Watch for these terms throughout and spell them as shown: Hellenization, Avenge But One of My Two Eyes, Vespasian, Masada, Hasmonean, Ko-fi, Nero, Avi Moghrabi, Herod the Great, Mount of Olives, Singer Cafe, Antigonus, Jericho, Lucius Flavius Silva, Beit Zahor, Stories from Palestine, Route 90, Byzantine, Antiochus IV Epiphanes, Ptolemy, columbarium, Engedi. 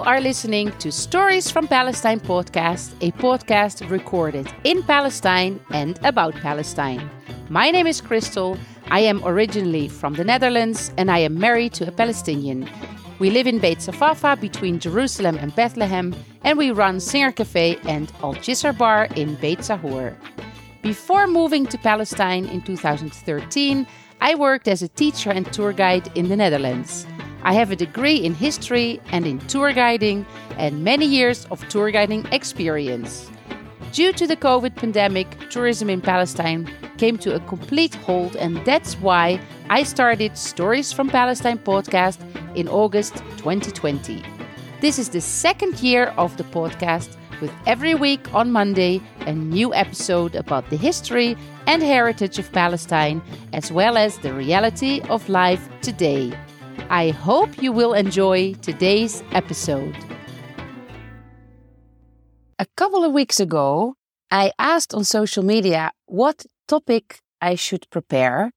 You are listening to Stories from Palestine podcast, a podcast recorded in Palestine and about Palestine. My name is Crystal. I am originally from the Netherlands and I am married to a Palestinian. We live in Beit Safafa between Jerusalem and Bethlehem, and we run Singer Cafe and Al Jissar Bar in Beit Zahor. Before moving to Palestine in 2013, I worked as a teacher and tour guide in the Netherlands. I have a degree in history and in tour guiding and many years of tour guiding experience. Due to the COVID pandemic, tourism in Palestine came to a complete halt, and that's why I started Stories from Palestine podcast in August 2020. This is the second year of the podcast, with every week on Monday a new episode about the history and heritage of Palestine, as well as the reality of life today. I hope you will enjoy today's episode. A couple of weeks ago, I asked on social media what topic I should prepare,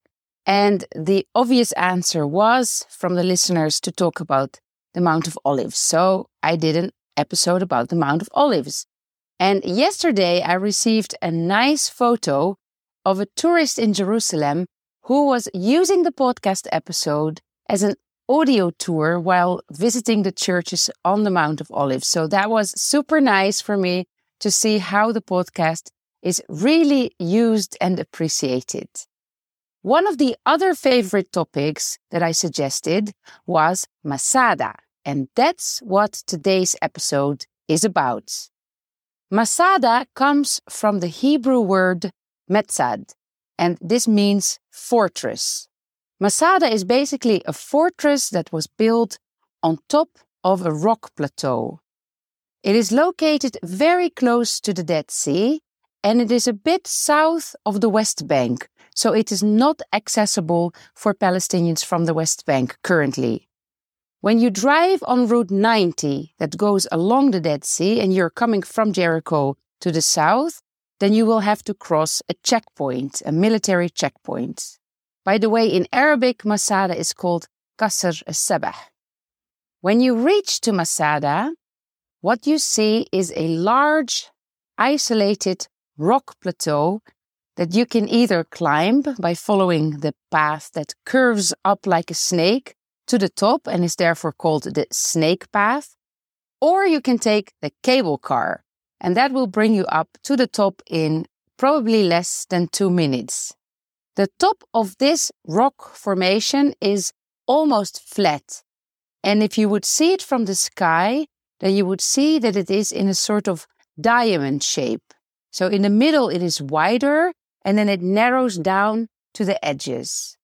and the obvious answer was from the listeners to talk about the Mount of Olives. So I did an episode about the Mount of Olives. And yesterday I received a nice photo of a tourist in Jerusalem who was using the podcast episode as an audio tour while visiting the churches on the Mount of Olives. So that was super nice for me to see how the podcast is really used and appreciated. One of the other favorite topics that I suggested was Masada. And that's what today's episode is about. Masada comes from the Hebrew word metzad, and this means fortress. Masada is basically a fortress that was built on top of a rock plateau. It is located very close to the Dead Sea, and it is a bit south of the West Bank, so it is not accessible for Palestinians from the West Bank currently. When you drive on Route 90 that goes along the Dead Sea and you're coming from Jericho to the south, then you will have to cross a checkpoint, a military checkpoint. By the way, in Arabic, Masada is called Qasr al-Sabah. When you reach to Masada, what you see is a large, isolated rock plateau that you can either climb by following the path that curves up like a snake to the top and is therefore called the Snake Path, or you can take the cable car, and that will bring you up to the top in probably less than 2 minutes. The top of this rock formation is almost flat, and if you would see it from the sky, then you would see that it is in a sort of diamond shape. So in the middle it is wider, and then it narrows down to the edges.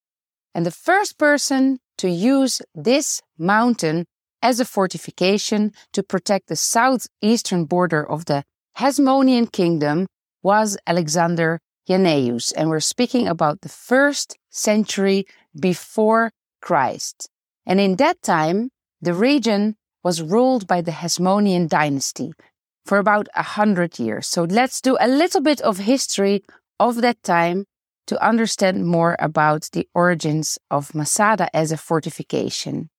And the first person to use this mountain as a fortification to protect the southeastern border of the Hasmonean kingdom was Alexander Jannaeus. And we're speaking about the 1st century before Christ. And in that time, the region was ruled by the Hasmonean dynasty for about 100 years. So let's do a little bit of history of that time to understand more about the origins of Masada as a fortification.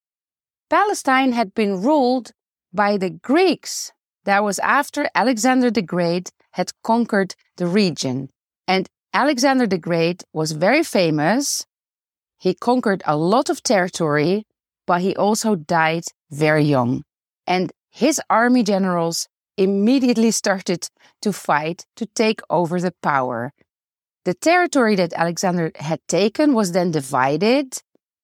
Palestine had been ruled by the Greeks. That was after Alexander the Great had conquered the region. And Alexander the Great was very famous. He conquered a lot of territory, but he also died very young. And his army generals immediately started to fight to take over the power. The territory that Alexander had taken was then divided,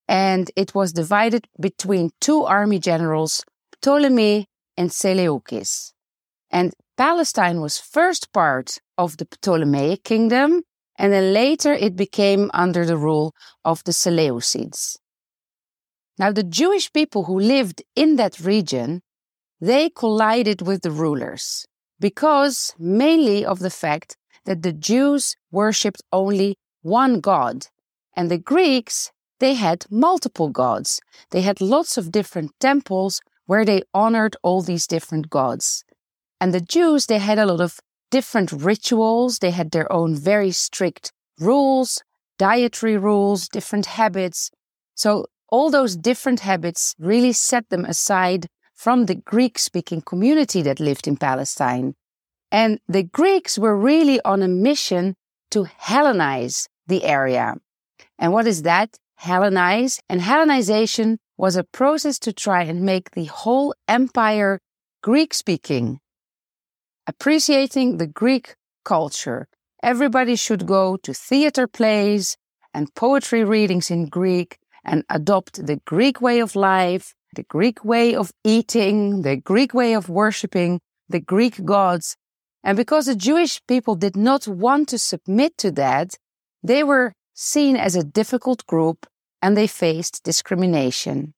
and it was divided between 2 army generals, Ptolemy and Seleucus. And Palestine was first part of the Ptolemaic kingdom, and then later it became under the rule of the Seleucids. Now, the Jewish people who lived in that region, they collided with the rulers because mainly of the fact that the Jews worshipped only one god, and the Greeks, they had multiple gods. They had lots of different temples where they honored all these different gods. And the Jews, they had a lot of different rituals. They had their own very strict rules, dietary rules, different habits. So all those different habits really set them aside from the Greek-speaking community that lived in Palestine. And the Greeks were really on a mission to Hellenize the area. And what is that? Hellenize. And Hellenization was a process to try and make the whole empire Greek-speaking, appreciating the Greek culture. Everybody should go to theater plays and poetry readings in Greek and adopt the Greek way of life, the Greek way of eating, the Greek way of worshiping the Greek gods. And because the Jewish people did not want to submit to that, they were seen as a difficult group and they faced discrimination.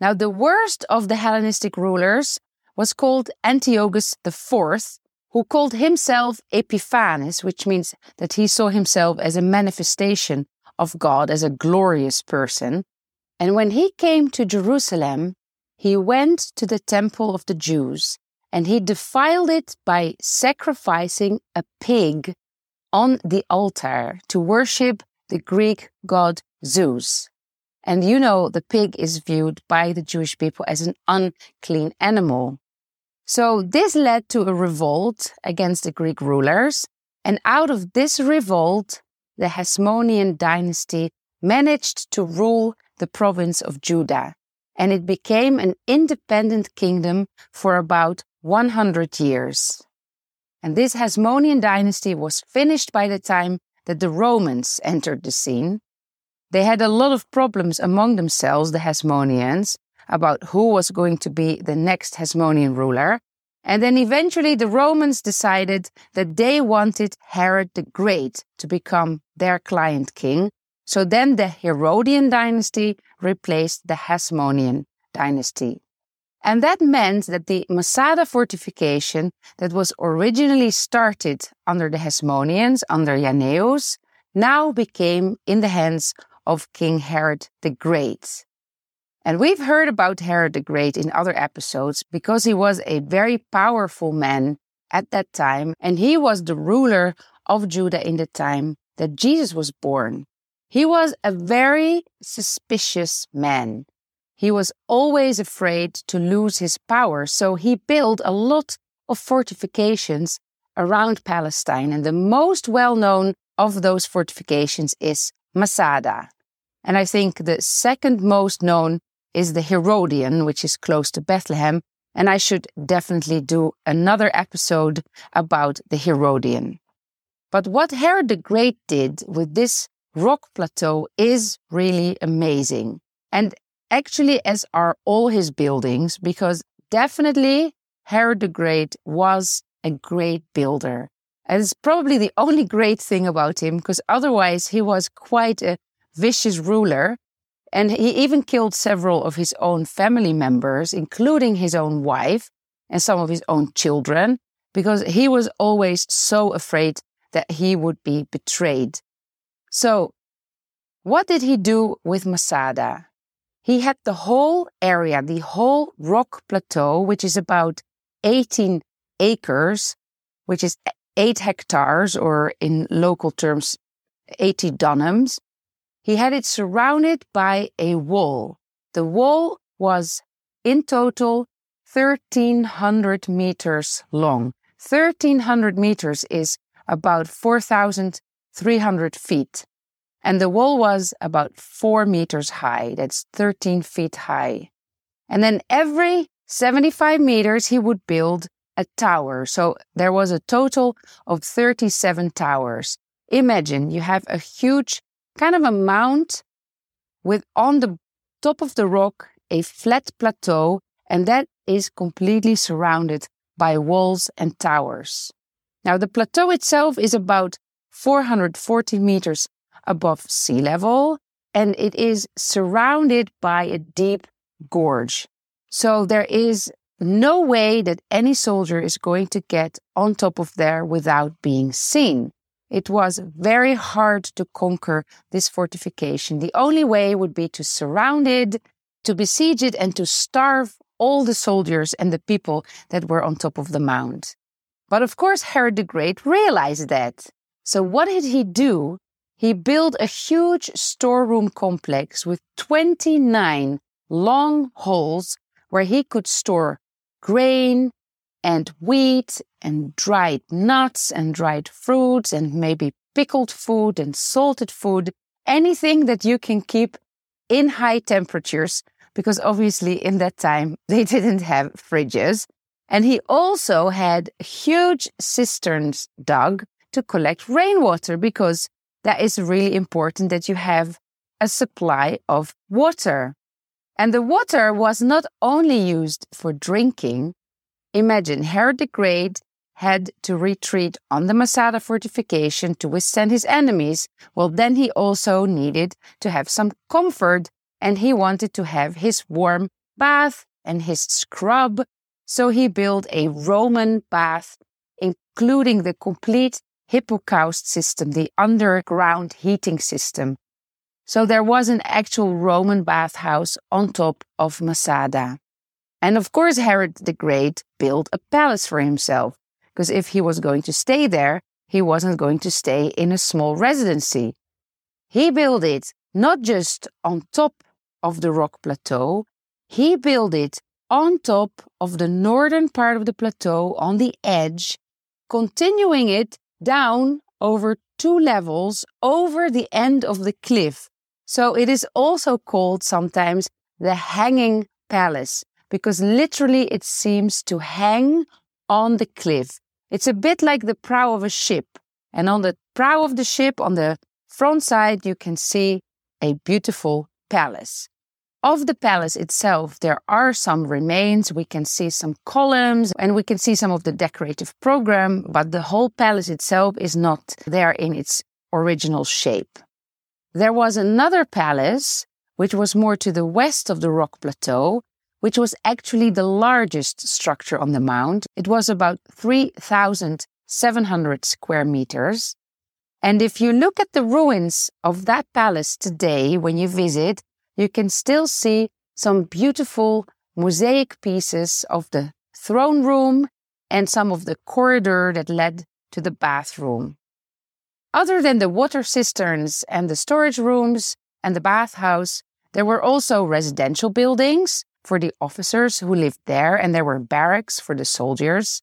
Now, the worst of the Hellenistic rulers was called Antiochus IV, who called himself Epiphanes, which means that he saw himself as a manifestation of God, as a glorious person. And when he came to Jerusalem, he went to the temple of the Jews and he defiled it by sacrificing a pig on the altar to worship the Greek god Zeus. And you know, the pig is viewed by the Jewish people as an unclean animal. So this led to a revolt against the Greek rulers. And out of this revolt, the Hasmonean dynasty managed to rule the province of Judah. And it became an independent kingdom for about 100 years. And this Hasmonean dynasty was finished by the time that the Romans entered the scene. They had a lot of problems among themselves, the Hasmoneans, about who was going to be the next Hasmonean ruler. And then eventually the Romans decided that they wanted Herod the Great to become their client king. So then the Herodian dynasty replaced the Hasmonean dynasty. And that meant that the Masada fortification that was originally started under the Hasmoneans, under Jannaeus, now became in the hands of King Herod the Great. And we've heard about Herod the Great in other episodes because he was a very powerful man at that time, and he was the ruler of Judah in the time that Jesus was born. He was a very suspicious man. He was always afraid to lose his power, so he built a lot of fortifications around Palestine, and the most well-known of those fortifications is Masada. And I think the second most known is the Herodian, which is close to Bethlehem, and I should definitely do another episode about the Herodian. But what Herod the Great did with this rock plateau is really amazing. And actually, as are all his buildings, because definitely Herod the Great was a great builder. And it's probably the only great thing about him, because otherwise he was quite a vicious ruler. And he even killed several of his own family members, including his own wife and some of his own children, because he was always so afraid that he would be betrayed. So, what did he do with Masada? He had the whole area, the whole rock plateau, which is about 18 acres, which is 8 hectares, or in local terms, 80 dunams. He had it surrounded by a wall. The wall was, in total, 1,300 meters long. 1,300 meters is about 4,300 feet. And the wall was about 4 meters high. That's 13 feet high. And then every 75 meters, he would build a tower. So there was a total of 37 towers. Imagine you have a huge kind of a mount with on the top of the rock a flat plateau, and that is completely surrounded by walls and towers. Now, the plateau itself is about 440 meters above sea level, and it is surrounded by a deep gorge. So there is no way that any soldier is going to get on top of there without being seen. It was very hard to conquer this fortification. The only way would be to surround it, to besiege it, and to starve all the soldiers and the people that were on top of the mound. But of course, Herod the Great realized that. So what did he do? He built a huge storeroom complex with 29 long halls where he could store grain and wheat and dried nuts and dried fruits and maybe pickled food and salted food, anything that you can keep in high temperatures, because obviously in that time they didn't have fridges. And he also had huge cisterns dug to collect rainwater, because that is really important that you have a supply of water. And the water was not only used for drinking. Imagine, Herod the Great had to retreat on the Masada fortification to withstand his enemies. Well, then he also needed to have some comfort, and he wanted to have his warm bath and his scrub. So he built a Roman bath, including the complete hippocaust system, the underground heating system. So there was an actual Roman bathhouse on top of Masada. And of course, Herod the Great built a palace for himself, because if he was going to stay there, he wasn't going to stay in a small residency. He built it not just on top of the rock plateau, he built it on top of the northern part of the plateau on the edge, continuing it down over 2 levels over the end of the cliff. So it is also called sometimes the Hanging Palace, because literally it seems to hang on the cliff. It's a bit like the prow of a ship. And on the prow of the ship, on the front side, you can see a beautiful palace. Of the palace itself, there are some remains. We can see some columns and we can see some of the decorative program, but the whole palace itself is not there in its original shape. There was another palace, which was more to the west of the rock plateau, which was actually the largest structure on the mound. It was about 3,700 square meters. And if you look at the ruins of that palace today, when you visit, you can still see some beautiful mosaic pieces of the throne room and some of the corridor that led to the bathroom. Other than the water cisterns and the storage rooms and the bathhouse, there were also residential buildings for the officers who lived there, and there were barracks for the soldiers.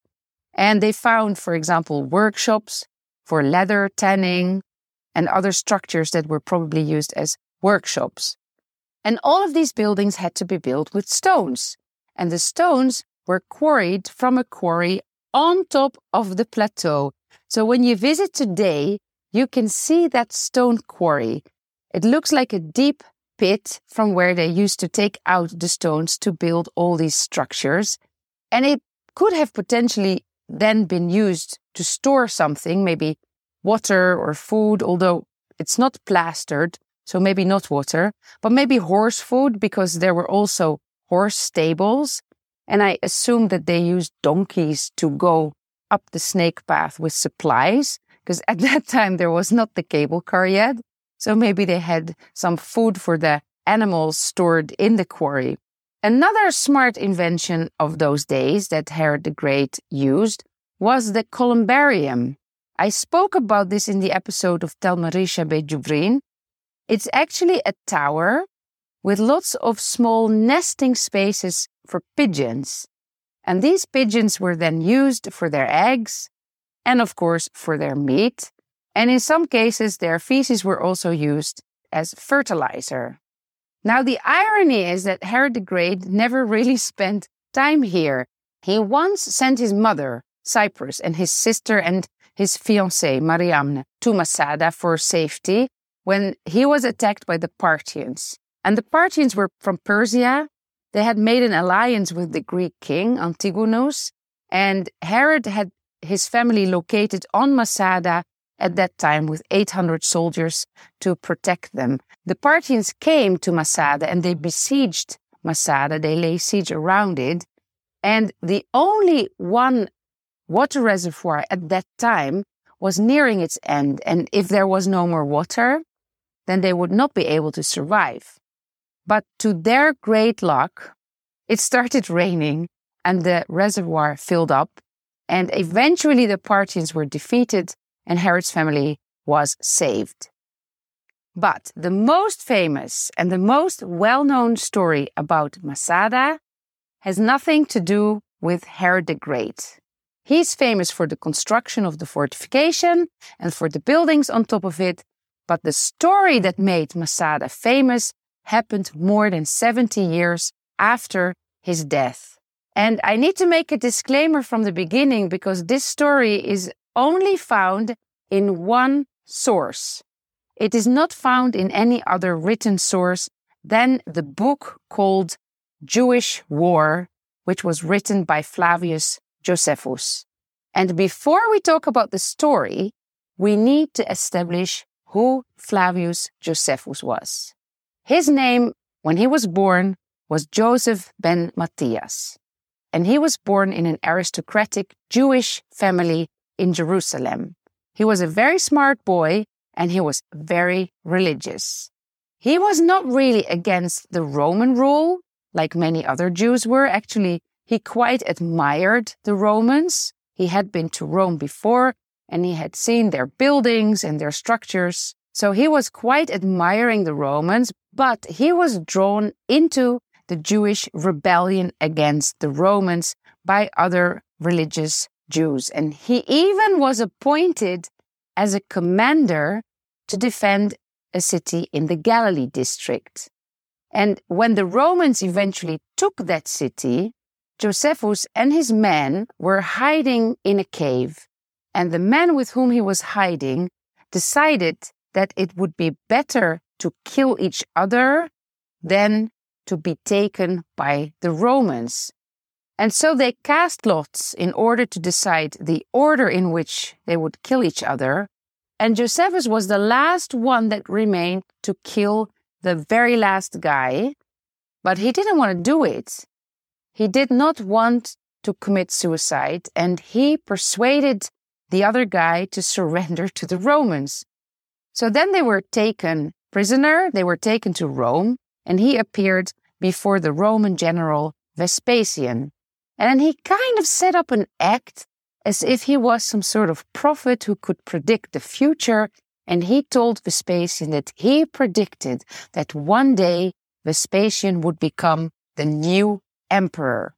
And they found, for example, workshops for leather tanning and other structures that were probably used as workshops. And all of these buildings had to be built with stones. And the stones were quarried from a quarry on top of the plateau. So when you visit today, you can see that stone quarry. It looks like a deep pit from where they used to take out the stones to build all these structures. And it could have potentially then been used to store something, maybe water or food, although it's not plastered, so maybe not water, but maybe horse food, because there were also horse stables. And I assume that they used donkeys to go up the Snake Path with supplies, because at that time there was not the cable car yet. So maybe they had some food for the animals stored in the quarry. Another smart invention of those days that Herod the Great used was the columbarium. I spoke about this in the episode of Tel Marisha Beit Jubrin. It's actually a tower with lots of small nesting spaces for pigeons. And these pigeons were then used for their eggs and, of course, for their meat. And in some cases, their feces were also used as fertilizer. Now, the irony is that Herod the Great never really spent time here. He once sent his mother, Cyprus, and his sister and his fiancée, Mariamne, to Masada for safety when he was attacked by the Parthians. And the Parthians were from Persia. They had made an alliance with the Greek king, Antigonus, and Herod had his family located on Masada at that time with 800 soldiers to protect them. The Parthians came to Masada and they besieged Masada. They lay siege around it. And the only one water reservoir at that time was nearing its end. And if there was no more water, then they would not be able to survive. But to their great luck, it started raining and the reservoir filled up. And eventually the Parthians were defeated and Herod's family was saved. But the most famous and the most well-known story about Masada has nothing to do with Herod the Great. He's famous for the construction of the fortification and for the buildings on top of it, but the story that made Masada famous happened more than 70 years after his death. And I need to make a disclaimer from the beginning because this story is only found in one source. It is not found in any other written source than the book called Jewish War, which was written by Flavius Josephus. And before we talk about the story, we need to establish who Flavius Josephus was. His name, when he was born, was Joseph ben Matthias. And he was born in an aristocratic Jewish family in Jerusalem. He was a very smart boy, and he was very religious. He was not really against the Roman rule, like many other Jews were. Actually, he quite admired the Romans. He had been to Rome before, and he had seen their buildings and their structures. So he was quite admiring the Romans, but he was drawn into the Jewish rebellion against the Romans by other religious Jews. And he even was appointed as a commander to defend a city in the Galilee district. And when the Romans eventually took that city, Josephus and his men were hiding in a cave. And the man with whom he was hiding decided that it would be better to kill each other than to be taken by the Romans. And so they cast lots in order to decide the order in which they would kill each other. And Josephus was the last one that remained to kill the very last guy. But he didn't want to do it. He did not want to commit suicide. And he persuaded the other guy to surrender to the Romans. So then they were taken prisoner. They were taken to Rome. And he appeared before the Roman general Vespasian. And he kind of set up an act as if he was some sort of prophet who could predict the future. And he told Vespasian that he predicted that one day Vespasian would become the new emperor.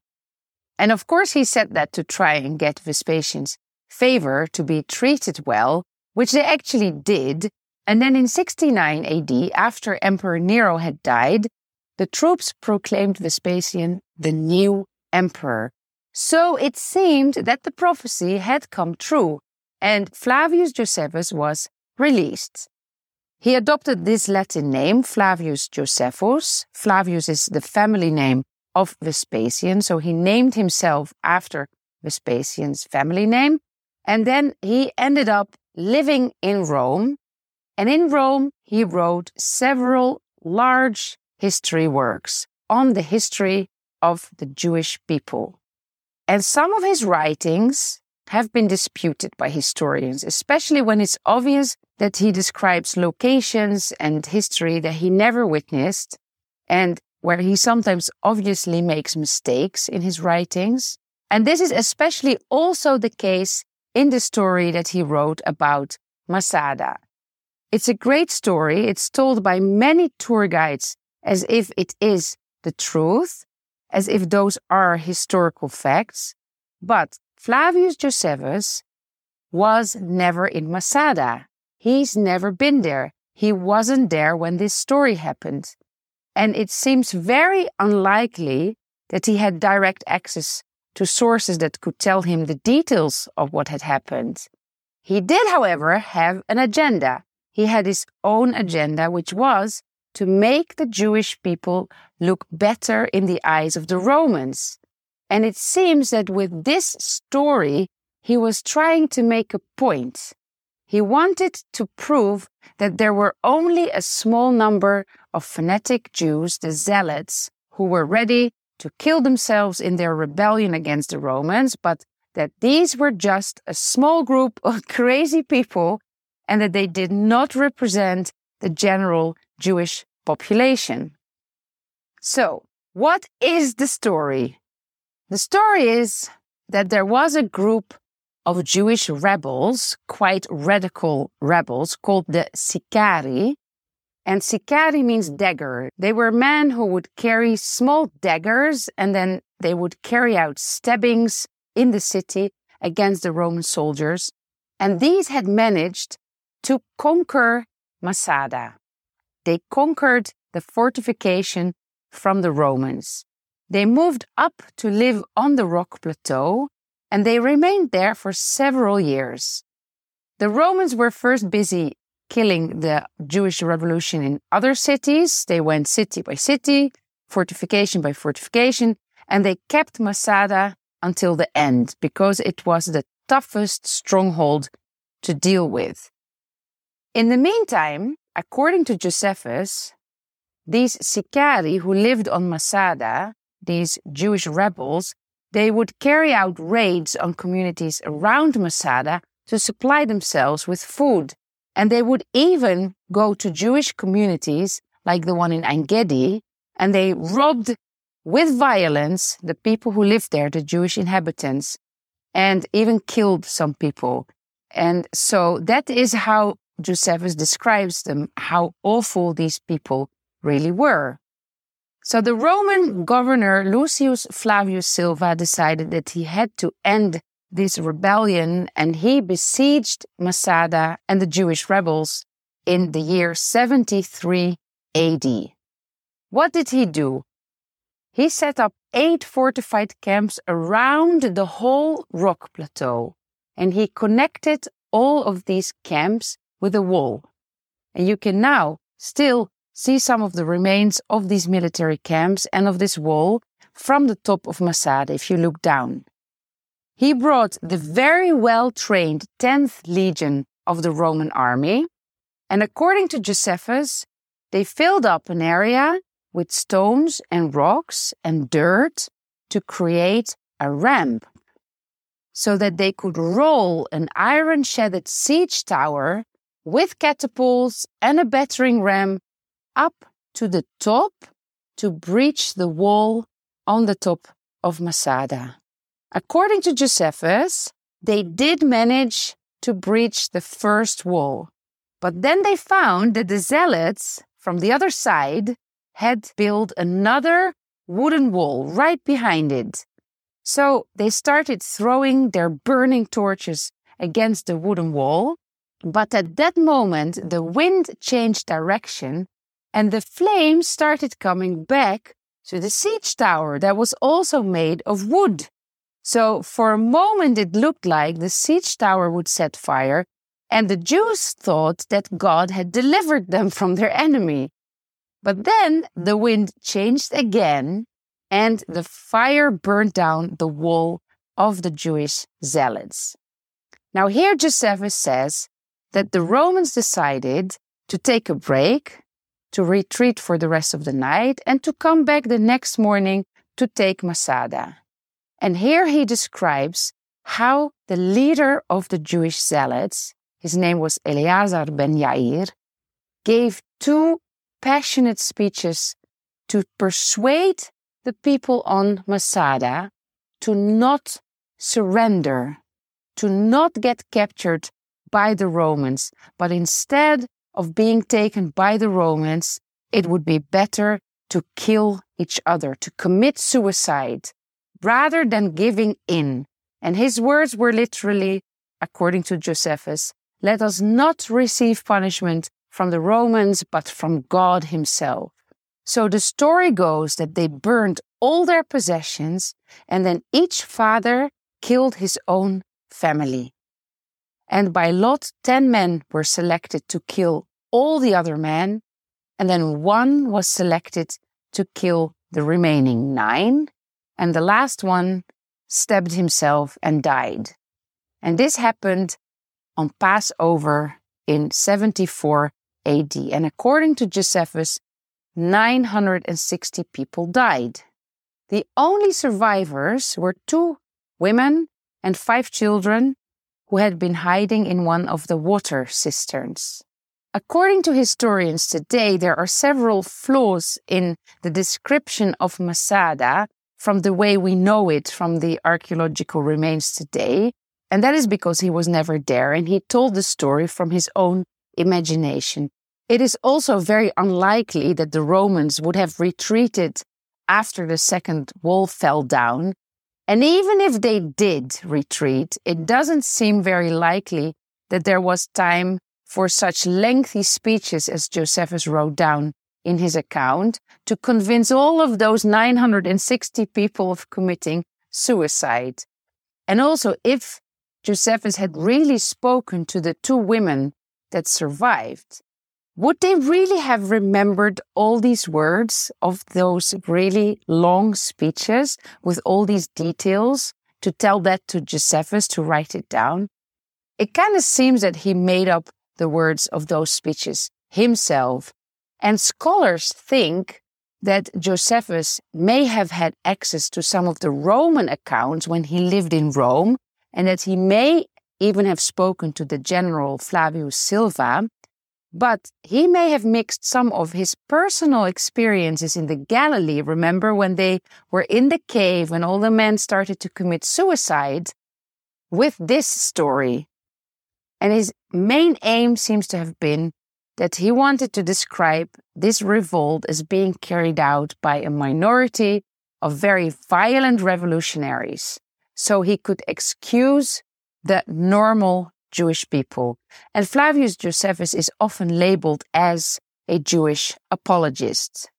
And of course he said that to try and get Vespasian's favor to be treated well, which they actually did. And then in 69 AD, after Emperor Nero had died, the troops proclaimed Vespasian the new emperor. So it seemed that the prophecy had come true, and Flavius Josephus was released. He adopted this Latin name, Flavius Josephus. Flavius is the family name of Vespasian, so he named himself after Vespasian's family name. And then he ended up living in Rome. And in Rome, he wrote several large history works on the history of the Jewish people. And some of his writings have been disputed by historians, especially when it's obvious that he describes locations and history that he never witnessed, and where he sometimes obviously makes mistakes in his writings. And this is especially also the case in the story that he wrote about Masada. It's a great story. It's told by many tour guides as if it is the truth, as if those are historical facts. But Flavius Josephus was never in Masada. He's never been there. He wasn't there when this story happened. And it seems very unlikely that he had direct access to sources that could tell him the details of what had happened. He did, however, have an agenda. He had his own agenda, which was to make the Jewish people look better in the eyes of the Romans. And it seems that with this story, he was trying to make a point. He wanted to prove that there were only a small number of fanatic Jews, the Zealots, who were ready to kill themselves in their rebellion against the Romans, but that these were just a small group of crazy people and that they did not represent the general Jewish population. So, what is the story? The story is that there was a group of Jewish rebels, quite radical rebels, called the Sicarii. And Sicarii means dagger. They were men who would carry small daggers and then They would carry out stabbings in the city against the Roman soldiers. And these had managed to conquer Masada. They conquered the fortification from the Romans. They moved up to live on the rock plateau, and they remained there for several years. The Romans were first busy killing the Jewish revolution in other cities. They went city by city, fortification by fortification, and they kept Masada until the end because it was the toughest stronghold to deal with. In the meantime, according to Josephus, these Sicarii who lived on Masada, these Jewish rebels, they would carry out raids on communities around Masada to supply themselves with food. And they would even go to Jewish communities like the one in Engedi, and they robbed with violence the people who lived there, the Jewish inhabitants, and even killed some people. And so that is how Josephus describes them, how awful these people really were. So the Roman governor Lucius Flavius Silva decided that he had to end this rebellion, and he besieged Masada and the Jewish rebels in the year 73 AD. What did he do? He set up 8 fortified camps around the whole rock plateau, and he connected all of these camps with a wall. And you can now still see some of the remains of these military camps and of this wall from the top of Masada if you look down. He brought the very well-trained 10th Legion of the Roman army, and according to Josephus, they filled up an area with stones and rocks and dirt to create a ramp so that they could roll an iron-sheathed siege tower with catapults and a battering ram up to the top to breach the wall on the top of Masada. According to Josephus, they did manage to breach the first wall, but then they found that the Zealots from the other side had built another wooden wall right behind it. So they started throwing their burning torches against the wooden wall, but at that moment the wind changed direction and the flames started coming back to the siege tower that was also made of wood. So for a moment it looked like the siege tower would set fire, and the Jews thought that God had delivered them from their enemy. But then the wind changed again, and the fire burned down the wall of the Jewish zealots. Now here Josephus says that the Romans decided to take a break, to retreat for the rest of the night, and to come back the next morning to take Masada. And here he describes how the leader of the Jewish zealots, his name was Eleazar ben Yair, gave 2 passionate speeches to persuade the people on Masada to not surrender, to not get captured by the Romans, but instead of being taken by the Romans, it would be better to kill each other, to commit suicide, rather than giving in. And his words were literally, according to Josephus, "Let us not receive punishment from the Romans, but from God himself." So the story goes that they burned all their possessions, and then each father killed his own family. And by lot, 10 men were selected to kill all the other men, and then one was selected to kill the remaining 9. And the last one stabbed himself and died. And this happened on Passover in 74 AD. And according to Josephus, 960 people died. The only survivors were 2 women and 5 children who had been hiding in one of the water cisterns. According to historians today, there are several flaws in the description of Masada from the way we know it from the archaeological remains today. And that is because he was never there and he told the story from his own imagination. It is also very unlikely that the Romans would have retreated after the Second Wall fell down. And even if they did retreat, it doesn't seem very likely that there was time for such lengthy speeches as Josephus wrote down in his account to convince all of those 960 people of committing suicide. And also, if Josephus had really spoken to the two women that survived, would they really have remembered all these words of those really long speeches with all these details to tell that to Josephus to write it down? It kind of seems that he made up the words of those speeches himself. And scholars think that Josephus may have had access to some of the Roman accounts when he lived in Rome, and that he may even have spoken to the general Flavius Silva, but he may have mixed some of his personal experiences in the Galilee. Remember when they were in the cave, when all the men started to commit suicide, with this story. And his main aim seems to have been that he wanted to describe this revolt as being carried out by a minority of very violent revolutionaries, so he could excuse the normal Jewish people. And Flavius Josephus is often labeled as a Jewish apologist.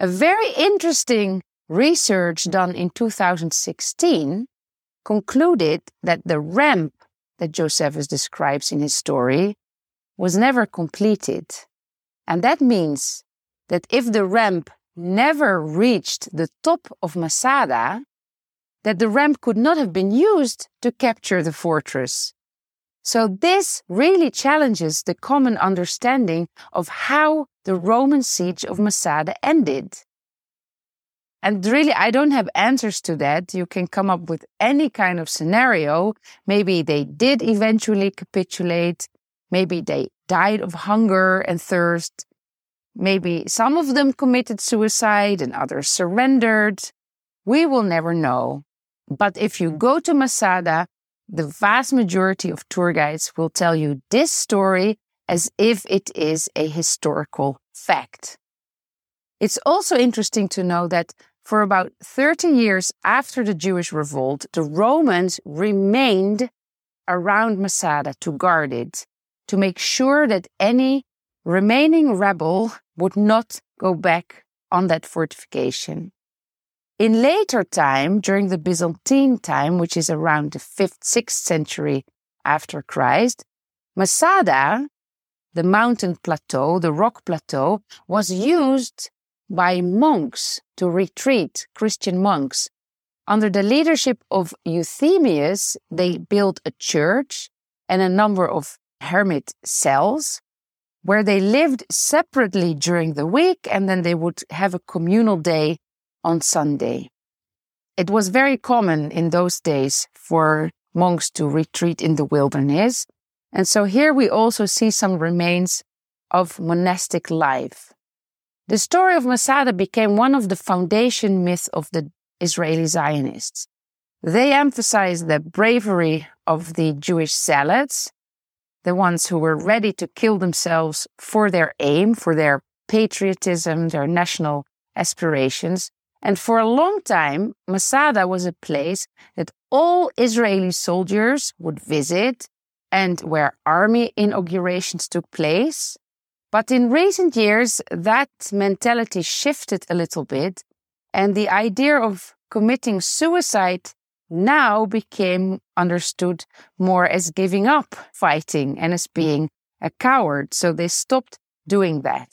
A very interesting research done in 2016 concluded that the ramp that Josephus describes in his story was never completed. And that means that if the ramp never reached the top of Masada, that the ramp could not have been used to capture the fortress. So this really challenges the common understanding of how the Roman siege of Masada ended. And really, I don't have answers to that. You can come up with any kind of scenario. Maybe they did eventually capitulate. Maybe they died of hunger and thirst. Maybe some of them committed suicide and others surrendered. We will never know. But if you go to Masada, the vast majority of tour guides will tell you this story as if it is a historical fact. It's also interesting to know that for about 30 years after the Jewish revolt, the Romans remained around Masada to guard it, to make sure that any remaining rebel would not go back on that fortification. In later time, during the Byzantine time, which is around the 5th, 6th century after Christ, Masada, the mountain plateau, the rock plateau, was used by monks to retreat, Christian monks. Under the leadership of Euthemius, they built a church and a number of hermit cells where they lived separately during the week, and then they would have a communal day on Sunday. It was very common in those days for monks to retreat in the wilderness. And so here we also see some remains of monastic life. The story of Masada became one of the foundation myths of the Israeli Zionists. They emphasized the bravery of the Jewish zealots, the ones who were ready to kill themselves for their aim, for their patriotism, their national aspirations. And for a long time, Masada was a place that all Israeli soldiers would visit and where army inaugurations took place. But in recent years, that mentality shifted a little bit, and the idea of committing suicide now became understood more as giving up fighting and as being a coward. So they stopped doing that.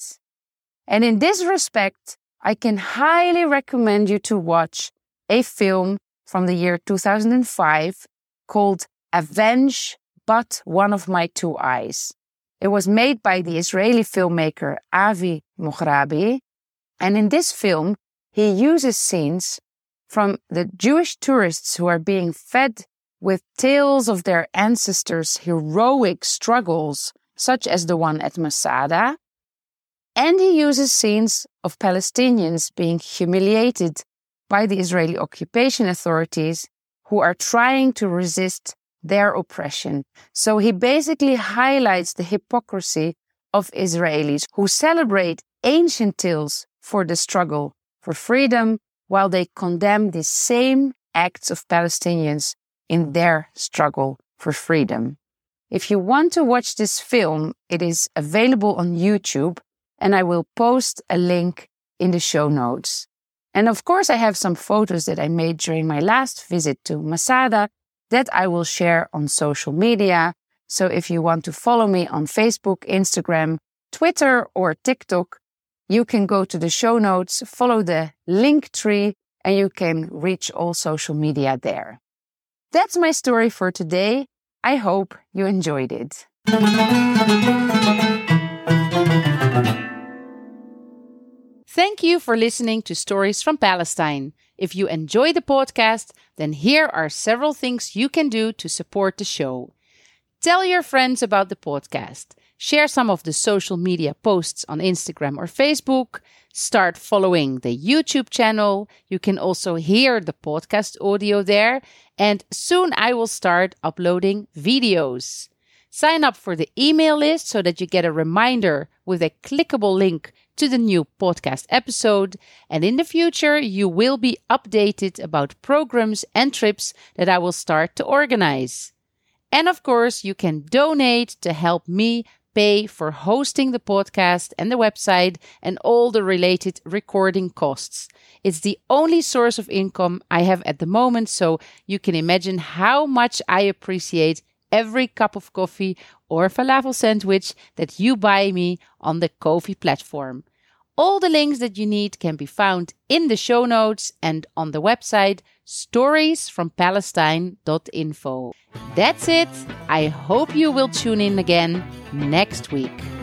And in this respect, I can highly recommend you to watch a film from the year 2005 called Avenge But One of My Two Eyes. It was made by the Israeli filmmaker Avi Moghrabi. And in this film, he uses scenes from the Jewish tourists who are being fed with tales of their ancestors' heroic struggles, such as the one at Masada. And he uses scenes of Palestinians being humiliated by the Israeli occupation authorities who are trying to resist their oppression. So he basically highlights the hypocrisy of Israelis who celebrate ancient tales for the struggle for freedom, while they condemned the same acts of Palestinians in their struggle for freedom. If you want to watch this film, it is available on YouTube, and I will post a link in the show notes. And of course, I have some photos that I made during my last visit to Masada that I will share on social media. So if you want to follow me on Facebook, Instagram, Twitter, or TikTok, you can go to the show notes, follow the link tree, and you can reach all social media there. That's my story for today. I hope you enjoyed it. Thank you for listening to Stories from Palestine. If you enjoy the podcast, then here are several things you can do to support the show. Tell your friends about the podcast. Share some of the social media posts on Instagram or Facebook. Start following the YouTube channel. You can also hear the podcast audio there. And soon I will start uploading videos. Sign up for the email list so that you get a reminder with a clickable link to the new podcast episode, and in the future you will be updated about programs and trips that I will start to organize. And of course, you can donate to help me pay for hosting the podcast and the website and all the related recording costs. It's the only source of income I have at the moment, so you can imagine how much I appreciate every cup of coffee or falafel sandwich that you buy me on the Ko-fi platform. All the links that you need can be found in the show notes and on the website storiesfrompalestine.info. That's it. I hope you will tune in again next week.